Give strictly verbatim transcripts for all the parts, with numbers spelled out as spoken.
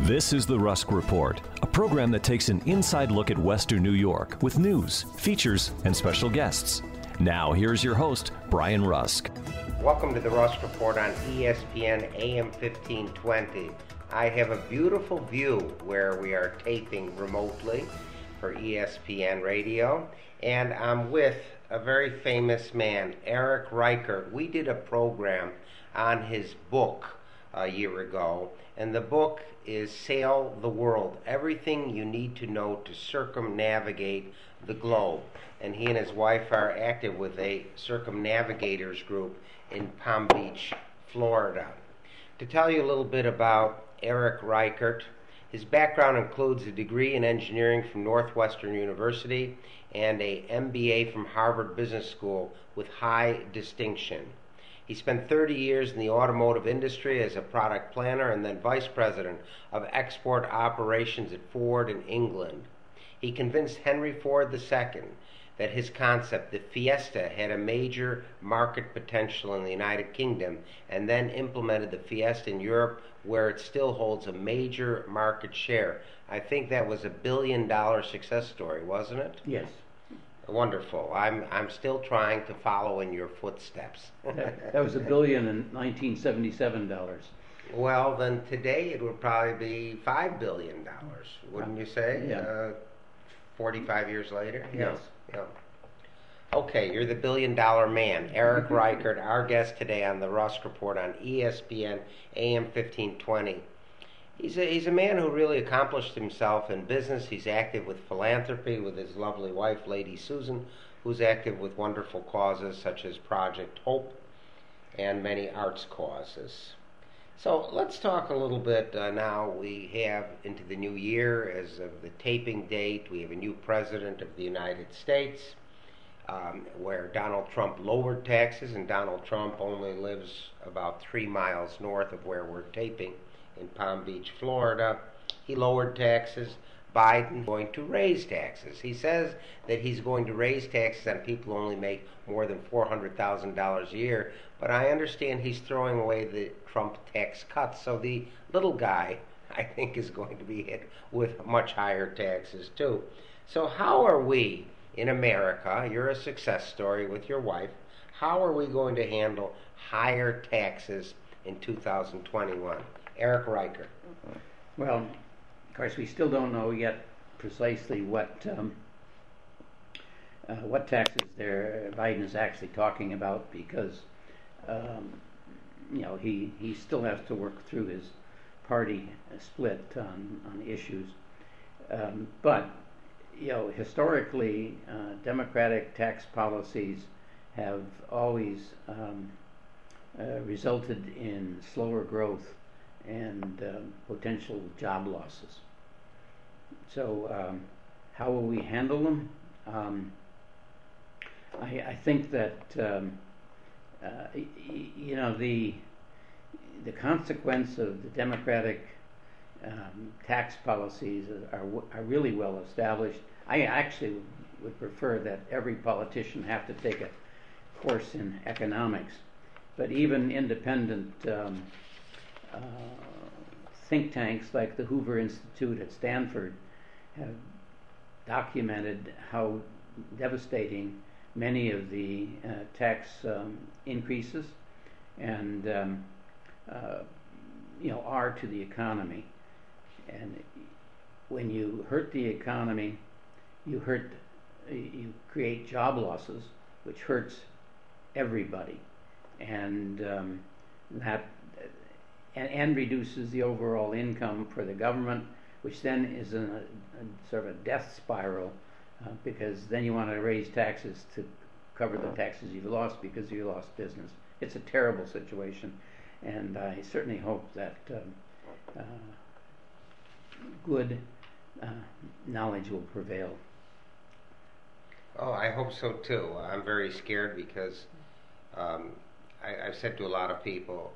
This is The Rusk Report, a program that takes an inside look at Western New York with news, features, and special guests. Now, here's your host, Brian Rusk. Welcome to The Rusk Report on E S P N A M fifteen twenty. I have a beautiful view where we are taping remotely for E S P N Radio, and I'm with a very famous man, Erick Reickert. We did a program on his book a year ago, and the book is Sail the World, Everything You Need to Know to Circumnavigate the Globe. And he and his wife are active with a circumnavigators group in Palm Beach, Florida. To tell you a little bit about Erick Reickert, his background includes a degree in engineering from Northwestern University and a M B A from Harvard Business School with high distinction. He spent thirty years in the automotive industry as a product planner and then vice president of export operations at Ford in England. He convinced Henry Ford the Second that his concept, the Fiesta, had a major market potential in the United Kingdom, and then implemented the Fiesta in Europe, where it still holds a major market share. I think that was a billion dollar success story, wasn't it? Yes. Wonderful. I'm I'm still trying to follow in your footsteps. that, that was a billion in nineteen seventy-seven dollars. Well, then today it would probably be five billion dollars, wouldn't you say? Yeah. Uh, Forty-five years later. Yeah. Yes. Yeah. Okay, you're the billion-dollar man, Erick Reickert, our guest today on the Rusk Report on E S P N A M fifteen twenty. He's a, he's a man who really accomplished himself in business. He's active with philanthropy with his lovely wife, Lady Susan, who's active with wonderful causes such as Project Hope and many arts causes. So let's talk a little bit uh, now. We have into the new year, as of the taping date, we have a new president of the United States, um, where Donald Trump lowered taxes, and Donald Trump only lives about three miles north of where we're taping, in Palm Beach, Florida. He lowered taxes. Biden going to raise taxes. He says that he's going to raise taxes on people who only make more than four hundred thousand dollars a year, but I understand he's throwing away the Trump tax cuts, so the little guy, I think, is going to be hit with much higher taxes too. So how are we in America, you're a success story with your wife, how are we going to handle higher taxes in two thousand twenty-one? Erick Reickert. Well, of course, we still don't know yet precisely what um, uh, what taxes there Biden is actually talking about, because um, you know he, he still has to work through his party split on on issues. Um, but you know, historically, uh, Democratic tax policies have always um, uh, resulted in slower growth and uh, potential job losses. So um, how will we handle them? Um, I, I think that um, uh, y- you know the the consequence of the Democratic um, tax policies are w- are really well established. I actually would prefer that every politician have to take a course in economics, but even independent Um, Uh, think tanks like the Hoover Institute at Stanford have documented how devastating many of the uh, tax um, increases and um, uh, you know, are to the economy. And when you hurt the economy, you hurt, you create job losses, which hurts everybody, and um, that and, and reduces the overall income for the government, which then is in a, a sort of a death spiral, uh, because then you want to raise taxes to cover the taxes you've lost because you lost business. It's a terrible situation, and I certainly hope that um, uh, good uh, knowledge will prevail. Oh, I hope so too. I'm very scared because um, I, I've said to a lot of people,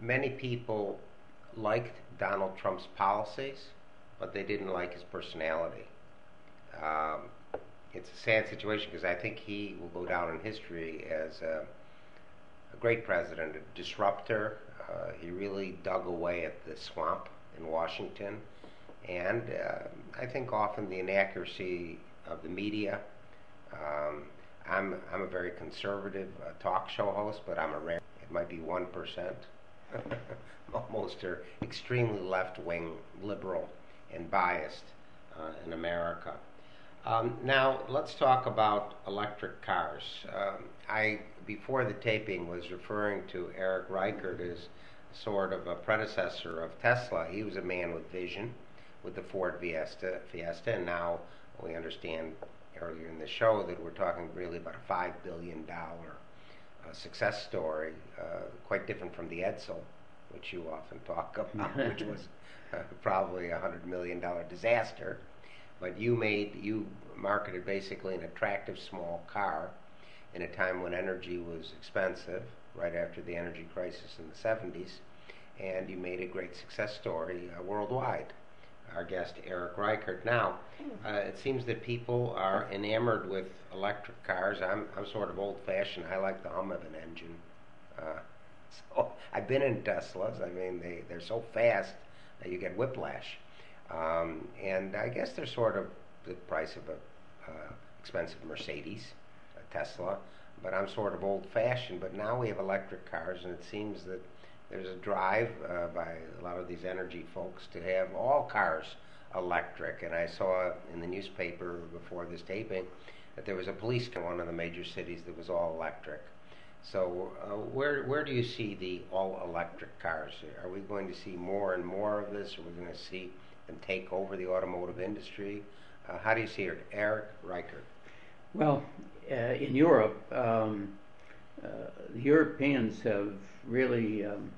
many people liked Donald Trump's policies, but they didn't like his personality. Um, it's a sad situation because I think he will go down in history as a, a great president, a disruptor. Uh, he really dug away at the swamp in Washington. And uh, I think often the inaccuracy of the media. Um, I'm I'm a very conservative uh, talk show host, but I'm a rare. It might be one percent. Most are extremely left-wing, liberal, and biased uh, in America. Um, now let's talk about electric cars. Um, I before the taping was referring to Erick Reickert as sort of a predecessor of Tesla. He was a man with vision, with the Ford Fiesta, Fiesta, and now we understand. Earlier in the show that we're talking really about a five billion dollars uh, success story, uh, quite different from the Edsel, which you often talk about, which was uh, probably a one hundred million dollars disaster. But you made, you marketed basically an attractive small car in a time when energy was expensive, right after the energy crisis in the seventies, and you made a great success story uh, worldwide. Our guest Erick Reickert. Now, uh, it seems that people are enamored with electric cars. I'm I'm sort of old-fashioned. I like the hum of an engine. Uh, so I've been in Teslas. I mean, they they're so fast that you get whiplash. Um, and I guess they're sort of the price of a uh, expensive Mercedes, a Tesla. But I'm sort of old-fashioned. But now we have electric cars, and it seems that there's a drive uh, by a lot of these energy folks to have all cars electric. And I saw in the newspaper before this taping that there was a police car in one of the major cities that was all electric. So uh, where where do you see the all-electric cars? Are we going to see more and more of this? Are we going to see them take over the automotive industry? Uh, how do you see it? Erick Reickert. Well, uh, in Europe, um, uh, the Europeans have really... Um,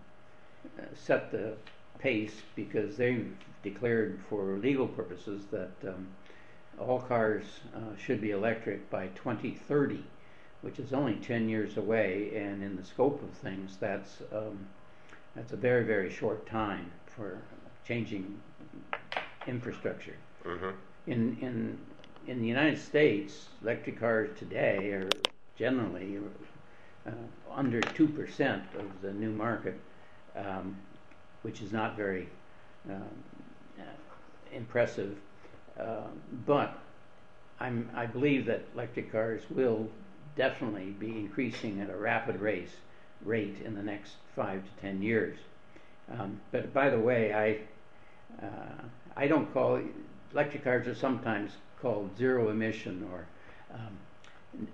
Uh, set the pace because they've declared for legal purposes that um, all cars uh, should be electric by twenty thirty, which is only ten years away, and in the scope of things that's um, that's a very, very short time for changing infrastructure. Mm-hmm. In, in, in the United States, electric cars today are generally uh, under two percent of the new market. Um, which is not very um, uh, impressive, uh, but I'm, I believe that electric cars will definitely be increasing at a rapid race, rate in the next five to ten years. Um, but by the way, I uh, I don't call electric cars are sometimes called zero emission or um,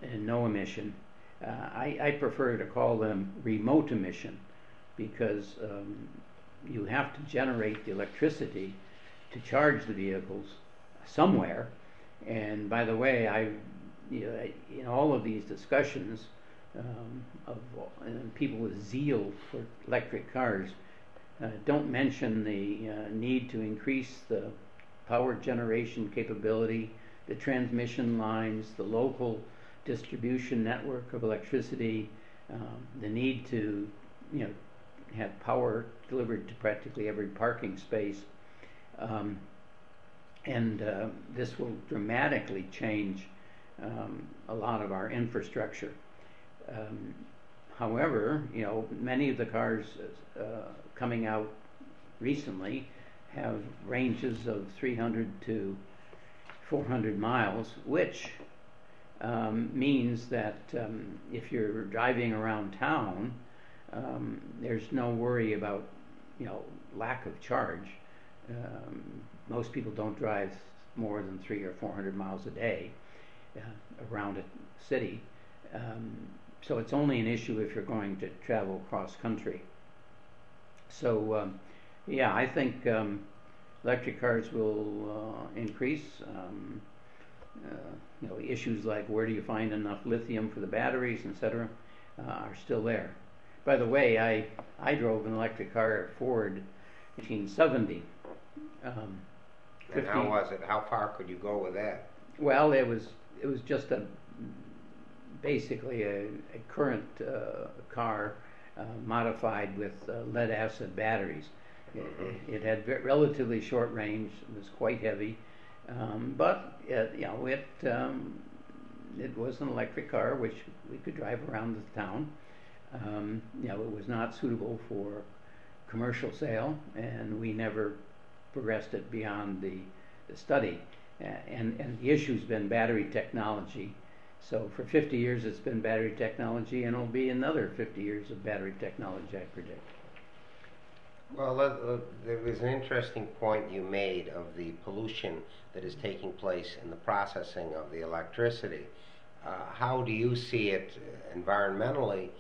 n- n- no emission. Uh, I, I prefer to call them remote emission. Because um, you have to generate the electricity to charge the vehicles somewhere. And by the way, I, you know, in all of these discussions um, of and people with zeal for electric cars, uh, don't mention the uh, need to increase the power generation capability, the transmission lines, the local distribution network of electricity, um, the need to, you know, have power delivered to practically every parking space, um, and uh, this will dramatically change um, a lot of our infrastructure. Um, however, you know, many of the cars uh, coming out recently have ranges of three hundred to four hundred miles, which um, means that um, if you're driving around town, um, there's no worry about, you know, lack of charge. Um, most people don't drive more than three or four hundred miles a day uh, around a city. Um, so it's only an issue if you're going to travel cross country. So um, yeah, I think um, electric cars will uh, increase. Um, uh, you know, issues like where do you find enough lithium for the batteries, et cetera, uh, are still there. By the way, I I drove an electric car at Ford, nineteen seventy. Um, and how was it? How far could you go with that? Well, it was it was just a basically a, a current uh, car uh, modified with uh, lead acid batteries. It, it had very, relatively short range. It was quite heavy, um, but it, you know it um, it was an electric car which we could drive around the town. Um, you know, it was not suitable for commercial sale, and we never progressed it beyond the, the study. Uh, and, and the issue's been battery technology. So for fifty years it's been battery technology, and it'll be another fifty years of battery technology, I predict. Well, uh, there was an interesting point you made of the pollution that is taking place in the processing of the electricity. Uh, how do you see it environmentally?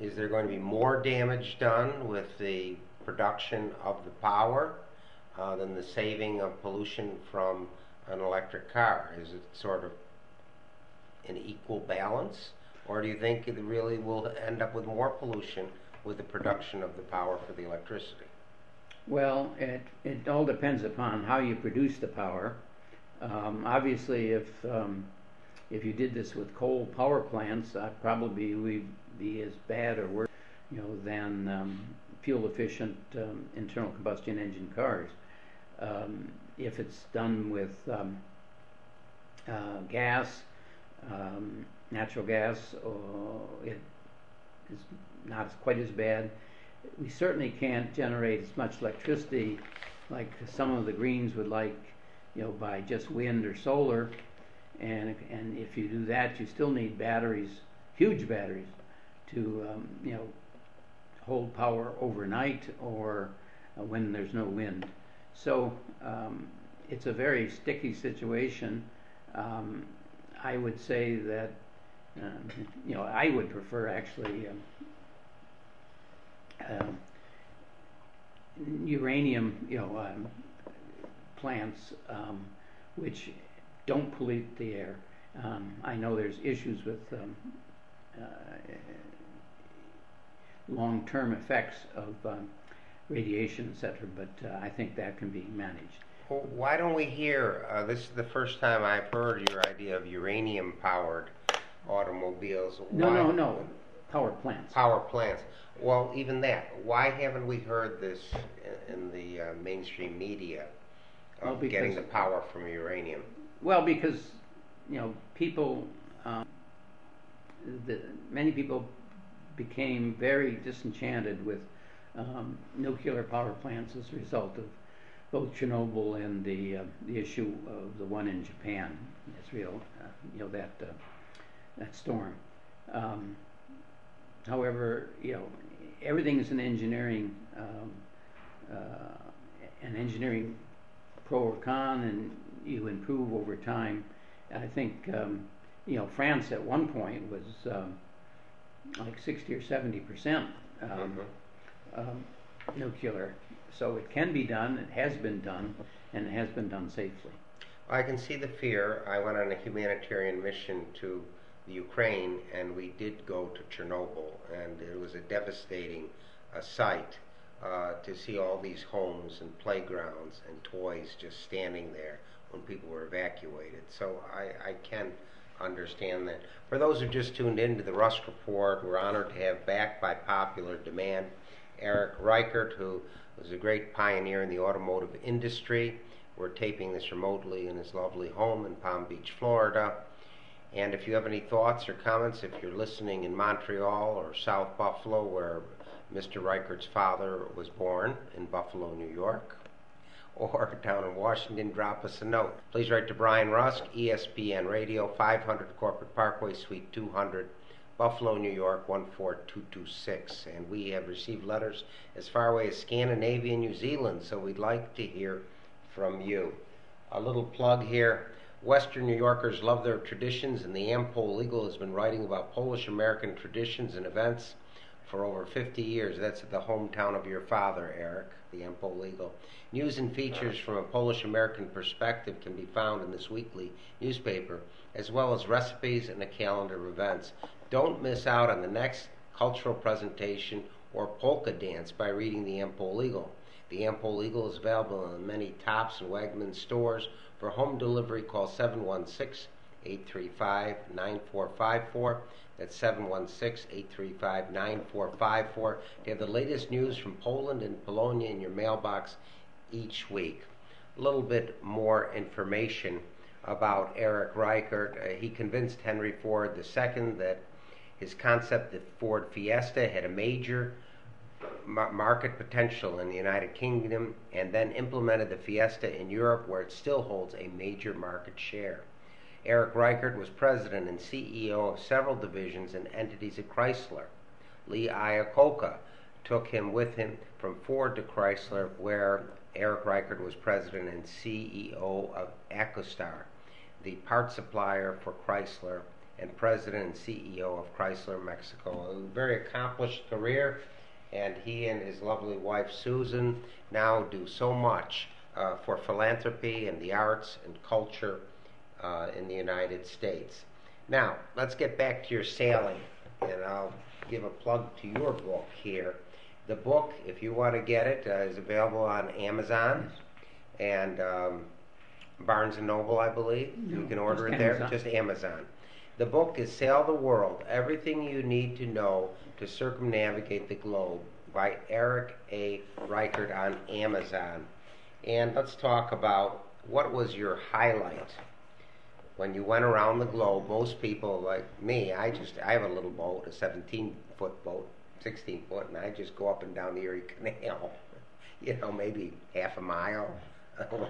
Is there going to be more damage done with the production of the power uh, than the saving of pollution from an electric car? Is it sort of an equal balance, or do you think it really will end up with more pollution with the production of the power for the electricity? Well, it, it all depends upon how you produce the power. Um, obviously, if um, if you did this with coal power plants, uh, probably we'd be as bad or worse, you know, than um, fuel-efficient um, internal combustion engine cars. Um, if it's done with um, uh, gas, um, natural gas, uh, it is not quite as bad. We certainly can't generate as much electricity like some of the greens would like, you know, by just wind or solar. And and if you do that, you still need batteries, huge batteries, to um, you know hold power overnight or uh, when there's no wind. So um, it's a very sticky situation. Um, I would say that uh, you know I would prefer actually um, uh, uranium you know um, plants um, which don't pollute the air. Um, I know there's issues with um, uh, long-term effects of um, radiation, et cetera, but uh, I think that can be managed. Well, why don't we hear, uh, this is the first time I've heard your idea of uranium-powered automobiles. No, why, no, no, power plants. Power plants. Well, even that, why haven't we heard this in the uh, mainstream media of well, because, getting the power from uranium? Well, because, you know, people, um, the, many people became very disenchanted with um, nuclear power plants as a result of both Chernobyl and the uh, the issue of the one in Japan, Israel, uh, you know, that, uh, that storm. Um, however, you know, everything is an engineering, um, uh, an engineering pro or con, and you improve over time. I think um, you know France at one point was um, like sixty or seventy percent um, mm-hmm. um, nuclear, so it can be done. It has been done, and it has been done safely. I can see the fear. I went on a humanitarian mission to the Ukraine, and we did go to Chernobyl, and it was a devastating uh, sight uh, to see all these homes and playgrounds and toys just standing there when people were evacuated. So I, I can understand that. For those who just tuned in to the Rusk Report, we're honored to have back by popular demand Erick Reickert, who was a great pioneer in the automotive industry. We're taping this remotely in his lovely home in Palm Beach, Florida. And if you have any thoughts or comments, if you're listening in Montreal or South Buffalo, where Mister Reichert's father was born, in Buffalo, New York, or down in Washington, drop us a note. Please write to Brian Rusk, E S P N Radio, five hundred Corporate Parkway, Suite two hundred, Buffalo, New York, one four two two six. And we have received letters as far away as Scandinavia and New Zealand, so we'd like to hear from you. A little plug here. Western New Yorkers love their traditions, and the Am-Pol Eagle has been writing about Polish-American traditions and events for over fifty years. That's at the hometown of your father, Eric, the Am-Pol Eagle. News and features from a Polish-American perspective can be found in this weekly newspaper, as well as recipes and a calendar of events. Don't miss out on the next cultural presentation or polka dance by reading the Am-Pol Eagle. The Am-Pol Eagle is available in many Tops and Wegmans stores. For home delivery, call seven one six, eight three five, nine four five four. That's seven one six, eight three five, nine four five four. To have the latest news from Poland and Polonia in your mailbox each week. A little bit more information about Erick Reickert. Uh, he convinced Henry Ford the second that his concept, the Ford Fiesta, had a major mar- market potential in the United Kingdom, and then implemented the Fiesta in Europe, where it still holds a major market share. Erick Reickert was president and C E O of several divisions and entities at Chrysler. Lee Iacocca took him with him from Ford to Chrysler, where Erick Reickert was president and C E O of Acustar, the part supplier for Chrysler, and president and C E O of Chrysler Mexico. A very accomplished career, and he and his lovely wife Susan now do so much uh, for philanthropy and the arts and culture Uh, in the United States. Now, let's get back to your sailing, and I'll give a plug to your book here. The book, if you want to get it, uh, is available on Amazon and um, Barnes and Noble, I believe. No, you can order it there, Amazon. Just Amazon. The book is Sail the World, Everything You Need to Know to Circumnavigate the Globe by Erick A. Reickert on Amazon. And let's talk about what was your highlight when you went around the globe. Most people like me, I just, I have a little boat, a seventeen-foot boat, sixteen-foot, and I just go up and down the Erie Canal, you know, maybe half a mile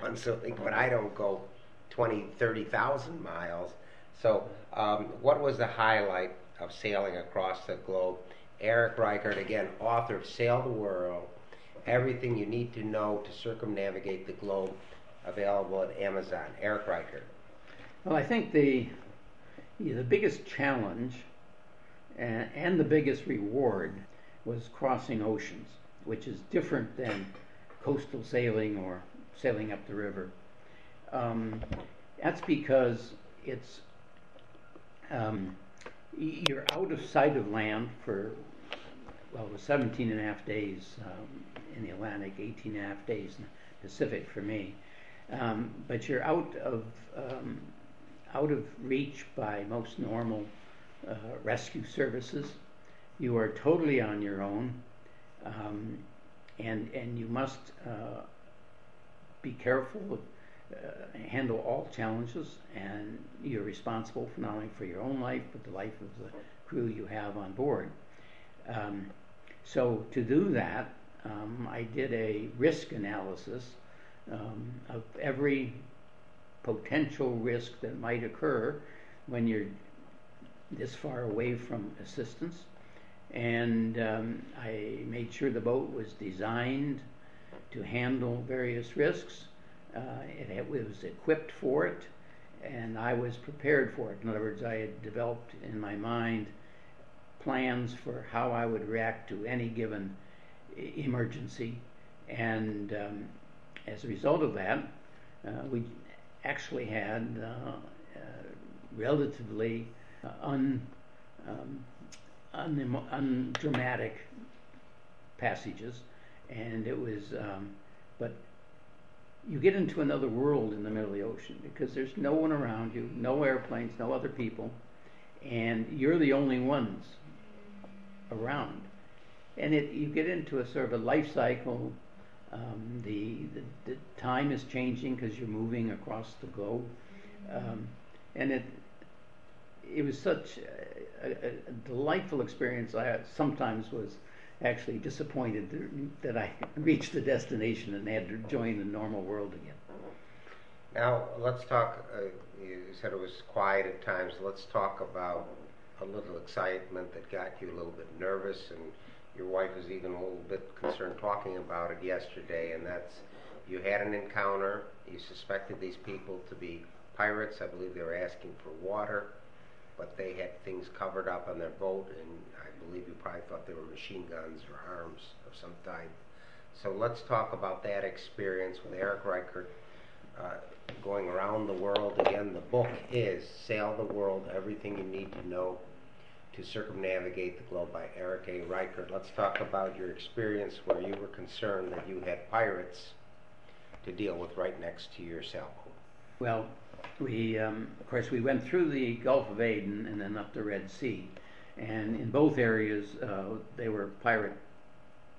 once a week, but I don't go twenty, thirty thousand miles. So um, what was the highlight of sailing across the globe? Erick Reickert, again, author of Sail the World, Everything You Need to Know to Circumnavigate the Globe, available at Amazon. Erick Reickert. Well, I think the you know, the biggest challenge and, and the biggest reward was crossing oceans, which is different than coastal sailing or sailing up the river. Um, that's because it's um, you're out of sight of land for, well, it was seventeen and a half days um, in the Atlantic, eighteen and a half days in the Pacific for me. Um, but you're out of... Um, out of reach by most normal uh, rescue services. You are totally on your own, um, and and you must uh, be careful, uh, handle all challenges, and you're responsible for not only for your own life, but the life of the crew you have on board. Um, so to do that, um, I did a risk analysis um, of every potential risk that might occur when you're this far away from assistance, and um, I made sure the boat was designed to handle various risks. Uh, it, it was equipped for it, and I was prepared for it. In other words, I had developed in my mind plans for how I would react to any given emergency, and um, as a result of that, uh, we actually had uh, uh, relatively uh, un, um, un, undramatic passages, and it was, um, but you get into another world in the middle of the ocean because there's no one around you, no airplanes, no other people, and you're the only ones around. And it, you get into a sort of a life cycle. Um, the, the, the time is changing because you're moving across the globe, um, and it it was such a, a, a delightful experience. I sometimes was actually disappointed that I reached the destination and had to join the normal world again. Now let's talk. Uh, you said it was quiet at times. Let's talk about a little excitement that got you a little bit nervous, and your wife was even a little bit concerned talking about it yesterday, and that's you had an encounter. You suspected these people to be pirates. I believe they were asking for water, but they had things covered up on their boat, and I believe you probably thought they were machine guns or arms of some type. So let's talk about that experience with Erick Reickert uh, going around the world. Again, the book is Sail the World, Everything You Need to Know to Circumnavigate the Globe by Erick A. Reickert. Let's talk about your experience where you were concerned that you had pirates to deal with right next to your sailboat. Well, we, um, of course, we went through the Gulf of Aden and then up the Red Sea. And in both areas, uh, they were pirate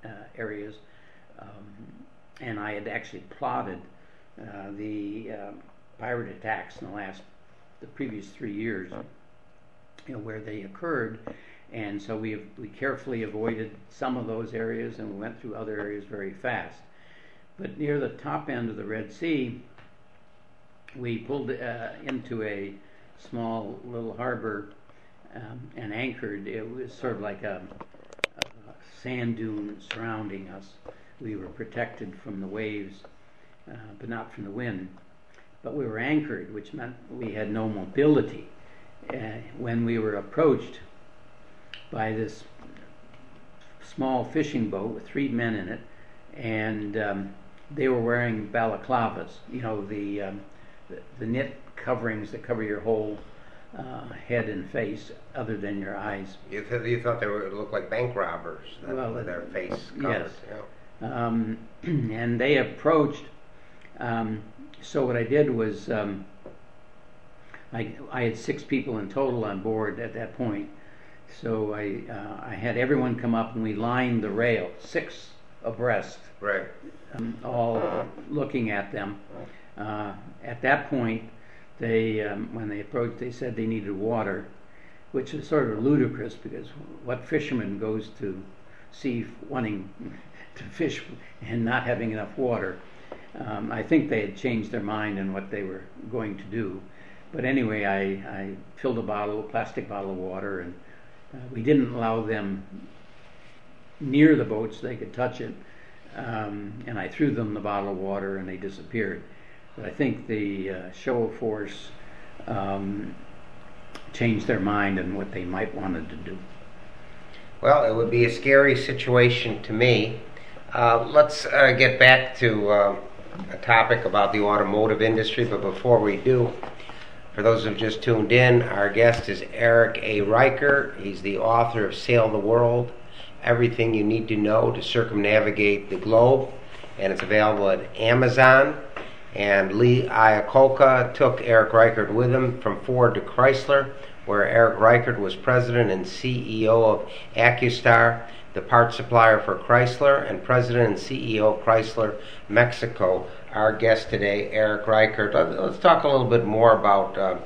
uh, areas. Um, and I had actually plotted uh, the uh, pirate attacks in the last, the previous three years, you know, where they occurred. And so we, we carefully avoided some of those areas, and we went through other areas very fast. But near the top end of the Red Sea, we pulled uh, into a small little harbor um, and anchored. It was sort of like a, a sand dune surrounding us. We were protected from the waves, uh, but not from the wind. But we were anchored, which meant we had no mobility. Uh, when we were approached by this small fishing boat with three men in it, and um, they were wearing balaclavas, you know, the, um, the, the knit coverings that cover your whole uh, head and face, other than your eyes. You, th you thought they were, looked like bank robbers, that, well, with their face covered. Yes. Yeah. Um, and they approached, um, so what I did was, um, I, I had six people in total on board at that point, so I, uh, I had everyone come up and we lined the rail, six abreast, right. um, all looking at them. Uh, at that point, they, um, when they approached, they said they needed water, which is sort of ludicrous, because what fisherman goes to sea wanting to fish and not having enough water? Um, I think they had changed their mind in what they were going to do. But anyway, I, I filled a bottle, a plastic bottle of water, and uh, we didn't allow them near the boat so they could touch it. Um, and I threw them the bottle of water and they disappeared. But I think the uh, show of force um, changed their mind and what they might wanted to do. Well, it would be a scary situation to me. Uh, let's uh, get back to uh, a topic about the automotive industry, but before we do, for those who have just tuned in, our guest is Erick A. Reickert. He's the author of Sail the World, Everything You Need to Know to Circumnavigate the Globe, and it's available at Amazon. And Lee Iacocca took Erick Reickert with him from Ford to Chrysler, where Erick Reickert was president and C E O of Acustar, the part supplier for Chrysler, and president and C E O of Chrysler Mexico. Our guest today, Erick Reickert. Let's talk a little bit more about uh,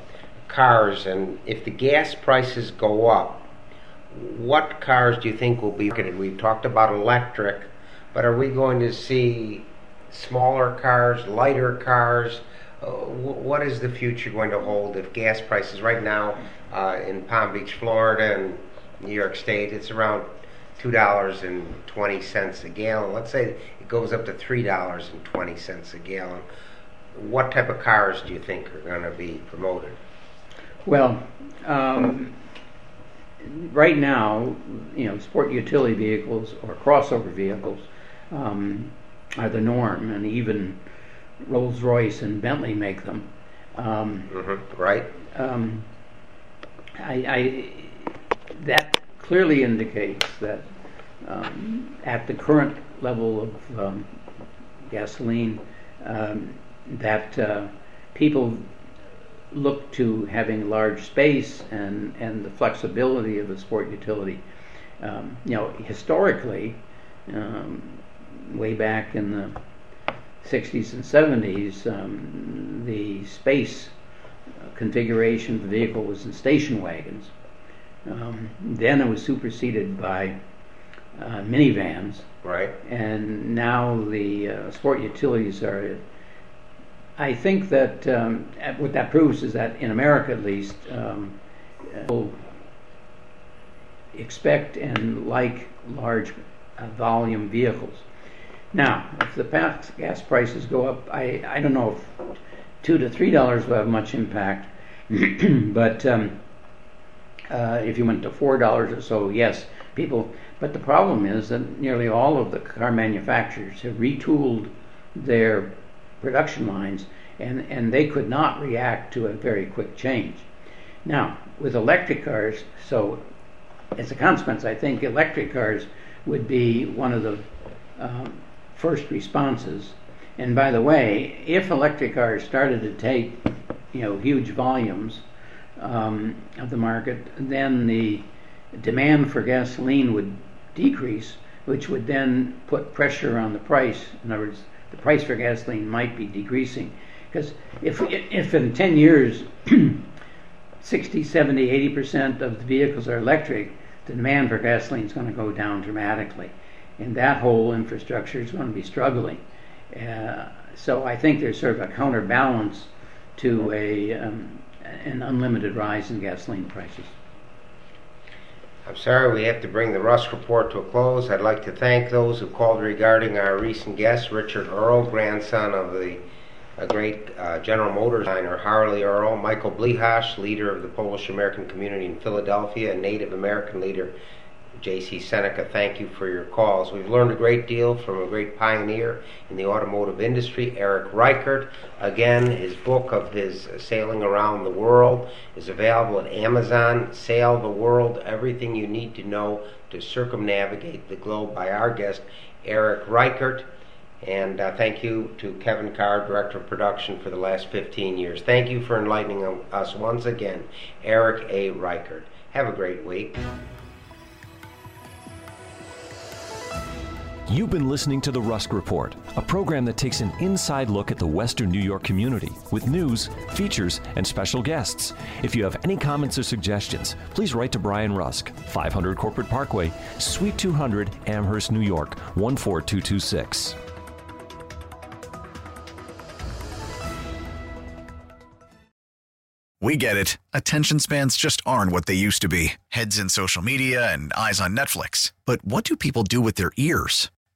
cars, and if the gas prices go up, what cars do you think will be marketed? We've talked about electric, but are we going to see smaller cars, lighter cars? Uh, what is the future going to hold if gas prices right now uh, in Palm Beach, Florida, and New York State, it's around two dollars and twenty cents a gallon. Let's say it goes up to three dollars and twenty cents a gallon. What type of cars do you think are going to be promoted? Well, um, right now, you know, sport utility vehicles or crossover vehicles um, are the norm, and even Rolls Royce and Bentley make them. Um, mm-hmm. Right. Um, I, I that. Clearly indicates that um, at the current level of um, gasoline, um, that uh, people look to having large space and, and the flexibility of the sport utility. Um, you know, historically, um, way back in the sixties and seventies, um, the space configuration of the vehicle was in station wagons. Um, then it was superseded by uh, minivans, right? And now the uh, sport utilities are. I think that um, what that proves is that in America, at least, um, people expect and like large uh, volume vehicles. Now, if the gas prices go up, I, I don't know if two to three dollars will have much impact, but um, uh, if you went to four dollars or so, yes, people. But the problem is that nearly all of the car manufacturers have retooled their production lines, and and they could not react to a very quick change. Now, with electric cars, so as a consequence, I think electric cars would be one of the um, first responses. And by the way, if electric cars started to take, you know, huge volumes um, of the market, then the demand for gasoline would decrease, which would then put pressure on the price. In other words, the price for gasoline might be decreasing, because if if in ten years sixty, seventy, eighty percent of the vehicles are electric, the demand for gasoline is going to go down dramatically, and that whole infrastructure is going to be struggling. Uh, so I think there's sort of a counterbalance to a um, an unlimited rise in gasoline prices. I'm sorry we have to bring the Rusk Report to a close. I'd like to thank those who called regarding our recent guest, Richard Earl, grandson of the uh, great uh, General Motors designer Harley Earl, Michael Blehash, leader of the Polish-American community in Philadelphia, and Native American leader J C Seneca. Thank you for your calls. We've learned a great deal from a great pioneer in the automotive industry, Erick Reickert. Again, his book of his Sailing Around the World is available at Amazon. Sail the World, Everything You Need to Know to Circumnavigate the Globe, by our guest, Erick Reickert. And uh, thank you to Kevin Carr, Director of Production, for the last fifteen years. Thank you for enlightening us once again, Erick A. Reickert. Have a great week. You've been listening to The Rusk Report, a program that takes an inside look at the Western New York community with news, features, and special guests. If you have any comments or suggestions, please write to Brian Rusk, five hundred Corporate Parkway, Suite two hundred, Amherst, New York, one four two two six. We get it. Attention spans just aren't what they used to be. Heads in social media and eyes on Netflix. But what do people do with their ears?